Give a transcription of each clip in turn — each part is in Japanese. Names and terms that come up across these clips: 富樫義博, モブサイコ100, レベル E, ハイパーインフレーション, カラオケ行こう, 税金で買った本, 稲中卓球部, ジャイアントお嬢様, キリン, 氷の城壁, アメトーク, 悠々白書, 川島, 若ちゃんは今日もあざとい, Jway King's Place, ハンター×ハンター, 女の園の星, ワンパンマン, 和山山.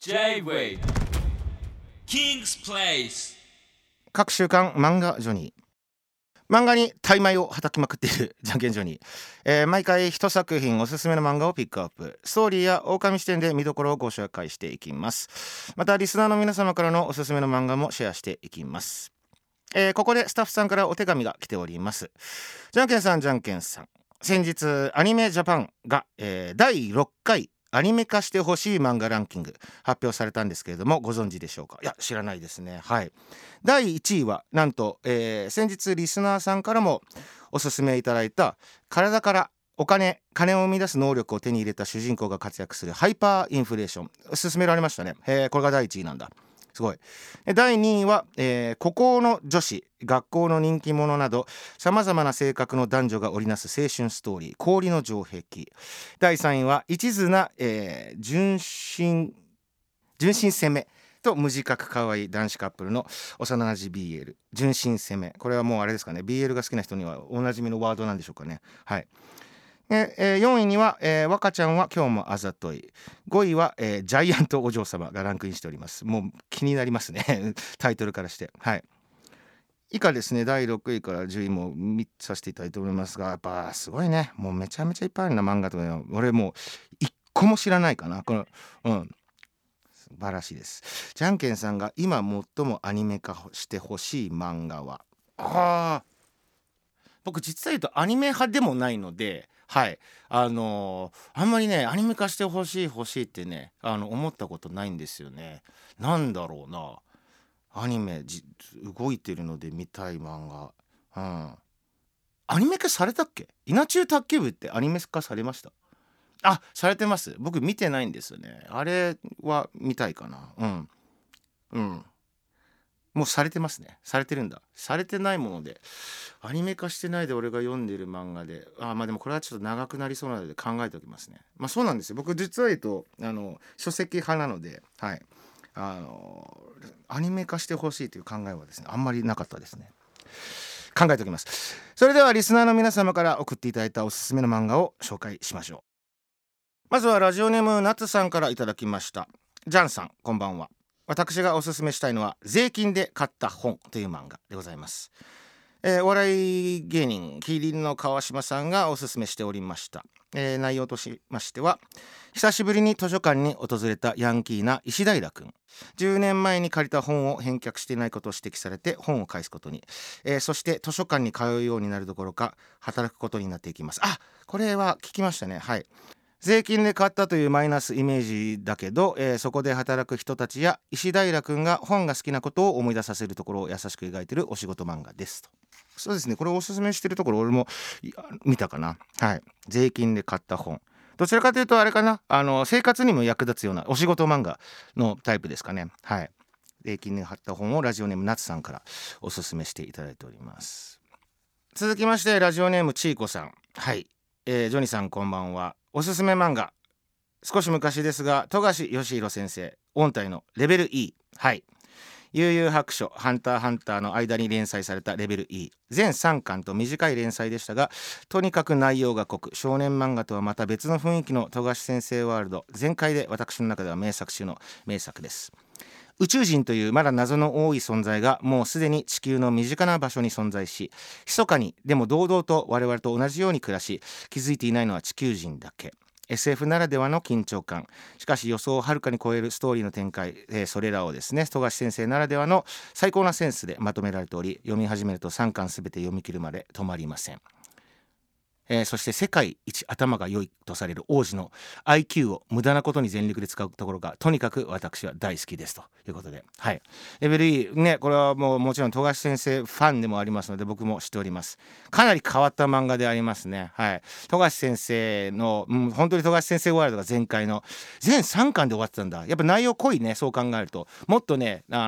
Jway King's Place 各週刊漫画ジョニー、漫画に大枚をはたきまくっているじゃんけんジョニー、毎回一作品おすすめの漫画をピックアップ、ストーリーや狼視点で見どころをご紹介していきます。またリスナーの皆様からのおすすめの漫画もシェアしていきます。ここでスタッフさんからお手紙が来ております。じゃんけんさん、じゃんけんさん、先日アニメジャパンが、第6回アニメ化してほしい漫画ランキング発表されたんですけれども、ご存知でしょうか？いや、知らないですね。はい。第1位はなんと、先日リスナーさんからもおすすめいただいた、体から金を生み出す能力を手に入れた主人公が活躍するハイパーインフレーション、勧められましたね。これが第1位なんだ。すごい。第2位は、孤高の女子、学校の人気者などさまざまな性格の男女が織りなす青春ストーリー、氷の城壁。第3位は一途な、純真攻めと無自覚可愛い男子カップルの幼なじ BL 純真攻め、これはもうあれですかね、 BL が好きな人にはおなじみのワードなんでしょうかね。はい。4位には、若ちゃんは今日もあざとい。5位は、ジャイアントお嬢様がランクインしております。もう気になりますねタイトルからして。はい。以下ですね、第6位から10位も見させていただいておりますが、やっぱすごいね、もうめちゃめちゃいっぱいあるな漫画とか、ね、俺もう1個も知らないかな、この、うん、素晴らしいです。じゃんけんさんが今最もアニメ化してほしい漫画は、僕実際言うとアニメ派でもないので、はい、あんまりねアニメ化してほしいってね、思ったことないんですよね。なんだろうな、アニメ動いてるので見たい漫画、うん、アニメ化されたっけ？稲中卓球部ってアニメ化されました？あ、されてます。僕見てないんですよね。あれは見たいかな。うんうん、もうされてますね。されてるんだ。されてないもので、アニメ化してないで俺が読んでる漫画で、まあでもこれはちょっと長くなりそうなので考えておきますね。まあそうなんですよ。僕実は言うと書籍派なので、はい、アニメ化してほしいという考えはですね、あんまりなかったですね。考えておきます。それではリスナーの皆様から送っていただいたおすすめの漫画を紹介しましょう。まずはラジオネーム夏さんからいただきました。ジャンさん、こんばんは。私がおすすめしたいのは税金で買った本という漫画でございます、お笑い芸人キリンの川島さんがおすすめしておりました、内容としましては、久しぶりに図書館に訪れたヤンキーな石平君、10年前に借りた本を返却していないことを指摘されて本を返すことに、そして図書館に通うようになるどころか働くことになっていきます。あ、これは聞きましたね。はい。税金で買ったというマイナスイメージだけど、そこで働く人たちや石平くんが本が好きなことを思い出させるところを優しく描いているお仕事漫画ですと。そうですね、これをおすすめしているところ俺も見たかな。はい。税金で買った本、どちらかというとあれかな、生活にも役立つようなお仕事漫画のタイプですかね。はい。税金で買った本をラジオネーム夏さんからおすすめしていただいております。続きまして、ラジオネームちいこさん。はい、ジョニーさん、こんばんは。おすすめ漫画、少し昔ですが富樫義博先生音体のレベル E。 はい。悠々白書、ハンター×ハンターの間に連載されたレベル E、 全3巻と短い連載でしたが、とにかく内容が濃く、少年漫画とはまた別の雰囲気の富樫先生ワールド全開で、私の中では名作中の名作です。宇宙人というまだ謎の多い存在がもうすでに地球の身近な場所に存在し、密かにでも堂々と我々と同じように暮らし、気づいていないのは地球人だけ。 SF ならではの緊張感、しかし予想をはるかに超えるストーリーの展開、それらをですね、富樫先生ならではの最高なセンスでまとめられており、読み始めると3巻すべて読み切るまで止まりません。そして世界一頭が良いとされる王子の IQ を無駄なことに全力で使うところがとにかく私は大好きですということで、はい、レベル E ね、これはもうもちろん富樫先生ファンでもありますので僕も知っております。かなり変わった漫画でありますね。はい。富樫先生の、本当に富樫先生ワールドが全開の全3巻で終わってたんだ。やっぱ内容濃いね。そう考えるともっとね長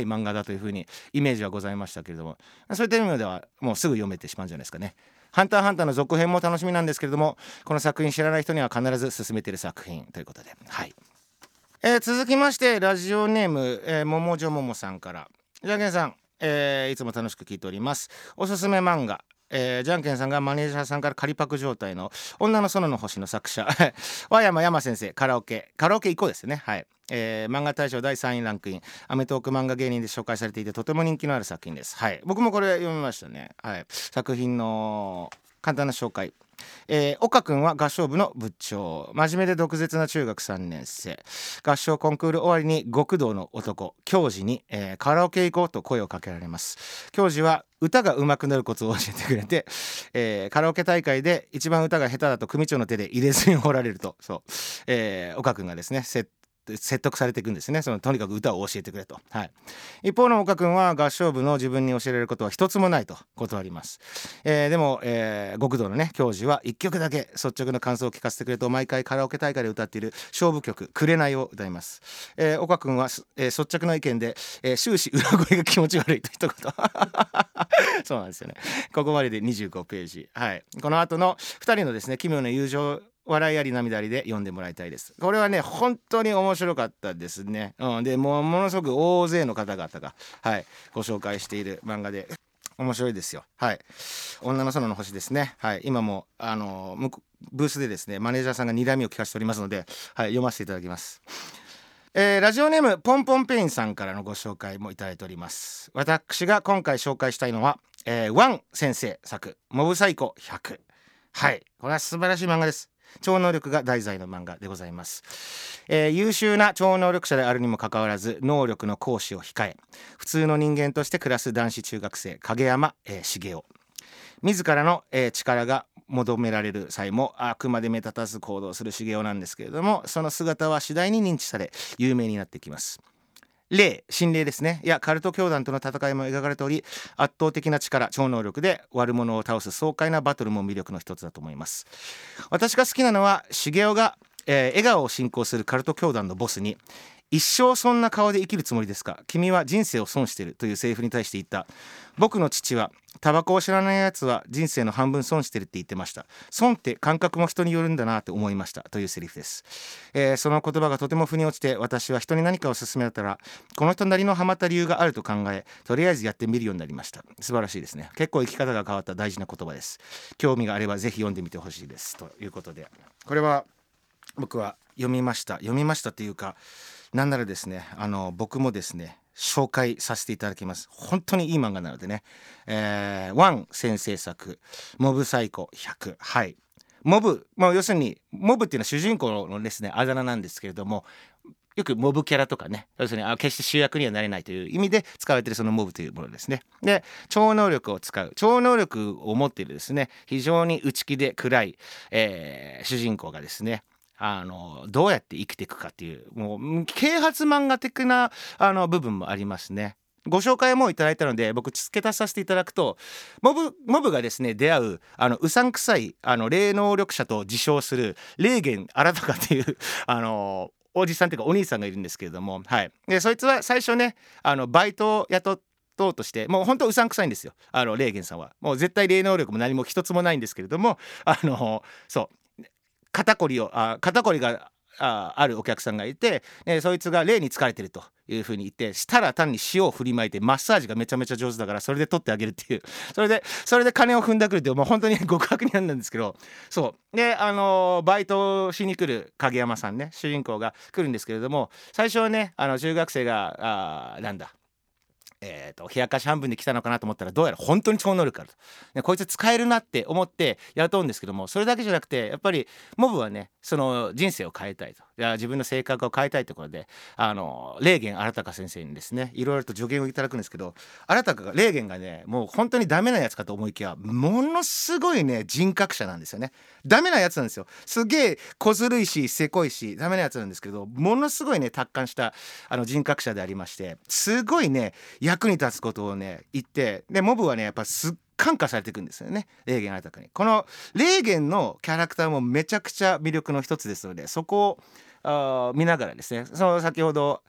い漫画だというふうにイメージはございましたけれども、そういった意味ではもうすぐ読めてしまうんじゃないですかね。ハンター×ハンターの続編も楽しみなんですけれども、この作品知らない人には必ず勧めている作品ということで、はい。続きまして、ラジオネーム、ももじょももさんから。じゃんけんさん、いつも楽しく聞いております。おすすめ漫画、じゃんけんさんがマネージャーさんから借りパク状態の女の園の星の作者和山山先生、カラオケ行こうですね。はい、漫画大賞第3位ランクイン、アメトーク漫画芸人で紹介されていてとても人気のある作品です。はい、僕もこれ読みましたね。はい、作品の簡単な紹介。岡くんは合唱部の部長、真面目で毒舌な中学3年生、合唱コンクール終わりに極道の男教授に、カラオケ行こうと声をかけられます。教授は歌が上手くなるコツを教えてくれて、カラオケ大会で一番歌が下手だと組長の手で入れずに掘られると、そう、岡くんがですね説得されていくんですね。そのとにかく歌を教えてくれと。はい、一方の岡君は合唱部の自分に教えられることは一つもないと断ります。でも、極道のね教授は一曲だけ率直な感想を聞かせてくれと毎回カラオケ大会で歌っている勝負曲紅を歌います。岡君は、率直な意見で、終始裏声が気持ち悪いと一言そうなんですよね。ここまでで25ページ。はい、この後の2人のですね奇妙な友情、笑いあり涙ありで読んでもらいたいです。これはね本当に面白かったですね。でものすごく大勢の方々が、はい、ご紹介している漫画で面白いですよ。はい、女の園の星ですね。はい、今もブースでですねマネージャーさんが睨みを聞かせておりますので、はい、読ませていただきます。ラジオネームポンポンペインさんからのご紹介もいただいております。私が今回紹介したいのは、ワン先生作モブサイコ100。はい、これは素晴らしい漫画です。超能力が題材の漫画でございます。優秀な超能力者であるにもかかわらず能力の行使を控え普通の人間として暮らす男子中学生影山、茂雄、自らの、力が求められる際もあくまで目立たず行動する茂雄なんですけれども、その姿は次第に認知され有名になってきます。霊、心霊ですね。いや、カルト教団との戦いも描かれており、圧倒的な力、超能力で悪者を倒す爽快なバトルも魅力の一つだと思います。私が好きなのは、茂雄が、笑顔を信仰するカルト教団のボスに、一生そんな顔で生きるつもりですか？君は人生を損しているというセリフに対して言った。僕の父は、タバコを知らないやつは人生の半分損してるって言ってました。損って感覚も人によるんだなって思いましたというセリフです。その言葉がとても腑に落ちて、私は人に何かを勧めたらこの人なりのハマった理由があると考え、とりあえずやってみるようになりました。素晴らしいですね。結構生き方が変わった大事な言葉です。興味があればぜひ読んでみてほしいですということで、これは僕は読みましたというか、なんならですね、僕もですね紹介させていただきます。本当にいい漫画なのでね、ワン先生作モブサイコ100。はい、モブ、まあ、要するにモブっていうのは主人公のですねあだ名なんですけれども、よくモブキャラとかね、要するに決して主役にはなれないという意味で使われているそのモブというものですね。で、超能力を使う、超能力を持っているですね非常に内気で暗い、主人公がですねどうやって生きていくかっていう、もう啓発漫画的な部分もありますね。ご紹介もいただいたので僕付け足させていただくと、モブがですね出会ううさんくさい霊能力者と自称する霊源新たかっていうおじさんというかお兄さんがいるんですけれども、はい、でそいつは最初ねバイトを雇ってとして、もう本当うさんくさいんですよ。霊源さんはもう絶対霊能力も何も一つもないんですけれども、そう肩こりが あるお客さんがいて、そいつが霊に疲れてるというふうに言って、したら単に塩を振りまいてマッサージがめちゃめちゃ上手だからそれで取ってあげるっていう、それで金を踏んだくるっていう、もう本当に極悪になるんですけど、そうでバイトしに来る影山さんね、主人公が来るんですけれども、最初はね中学生が冷やかし半分で来たのかなと思ったら、どうやら本当に超能力あると、ね、こいつ使えるなって思って雇うんですけども、それだけじゃなくてやっぱりモブはねその人生を変えたいと、いや自分の性格を変えたいところで霊源新高先生にですねいろいろと助言をいただくんですけど、新高が霊源がねもう本当にダメなやつかと思いきやものすごいね人格者なんですよね。ダメなやつなんですよ。すげえ小ずるいしせこいしダメなやつなんですけど、ものすごいね達観した人格者でありまして、すごいね役に立つことをね言って、でモブはねやっぱすっ感化されていくんですよね、霊源新たに。この霊源のキャラクターもめちゃくちゃ魅力の一つですので、そこを見ながらですね、その先ほど、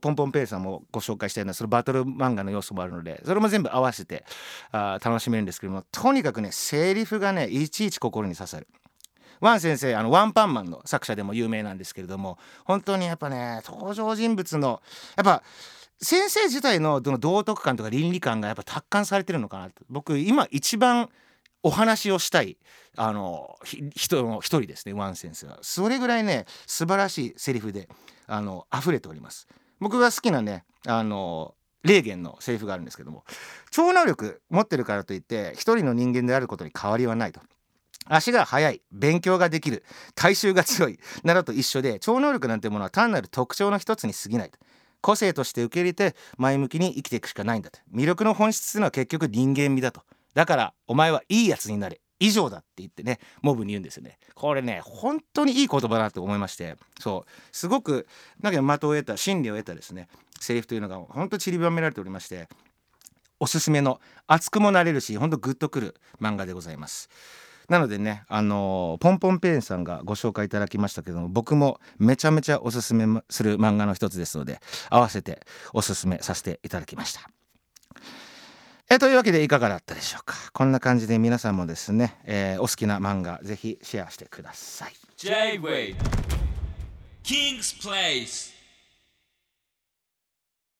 ポンポンペイさんもご紹介したようなそのバトル漫画の要素もあるので、それも全部合わせて楽しめるんですけども、とにかくねセリフがねいちいち心に刺さる。ワン先生、ワンパンマンの作者でも有名なんですけれども、本当にやっぱね、登場人物のやっぱ先生自体の道徳感とか倫理観がやっぱ達観されてるのかなと。僕今一番お話をしたい人の一人ですね、ワン先生は。それぐらいね、素晴らしいセリフで溢れております。僕が好きなね、霊言のセリフがあるんですけども、超能力持ってるからといって一人の人間であることに変わりはないと。足が速い、勉強ができる、体臭が強いなどと一緒で、超能力なんてものは単なる特徴の一つに過ぎないと。個性として受け入れて前向きに生きていくしかないんだと。魅力の本質というのは結局人間味だと。だからお前はいいやつになれ、以上だって言ってね、モブに言うんですよね。これね、本当にいい言葉だなと思いまして、そう、すごくなんか的を得た、真理を得たですねセリフというのが本当に散りばめられておりまして、おすすめの、熱くもなれるし本当グッとくる漫画でございます。なのでね、ポンポンペンさんがご紹介いただきましたけども、僕もめちゃめちゃおすすめする漫画の一つですので、合わせておすすめさせていただきました。というわけでいかがだったでしょうか。こんな感じで皆さんもですね、お好きな漫画ぜひシェアしてください。Jway King's Place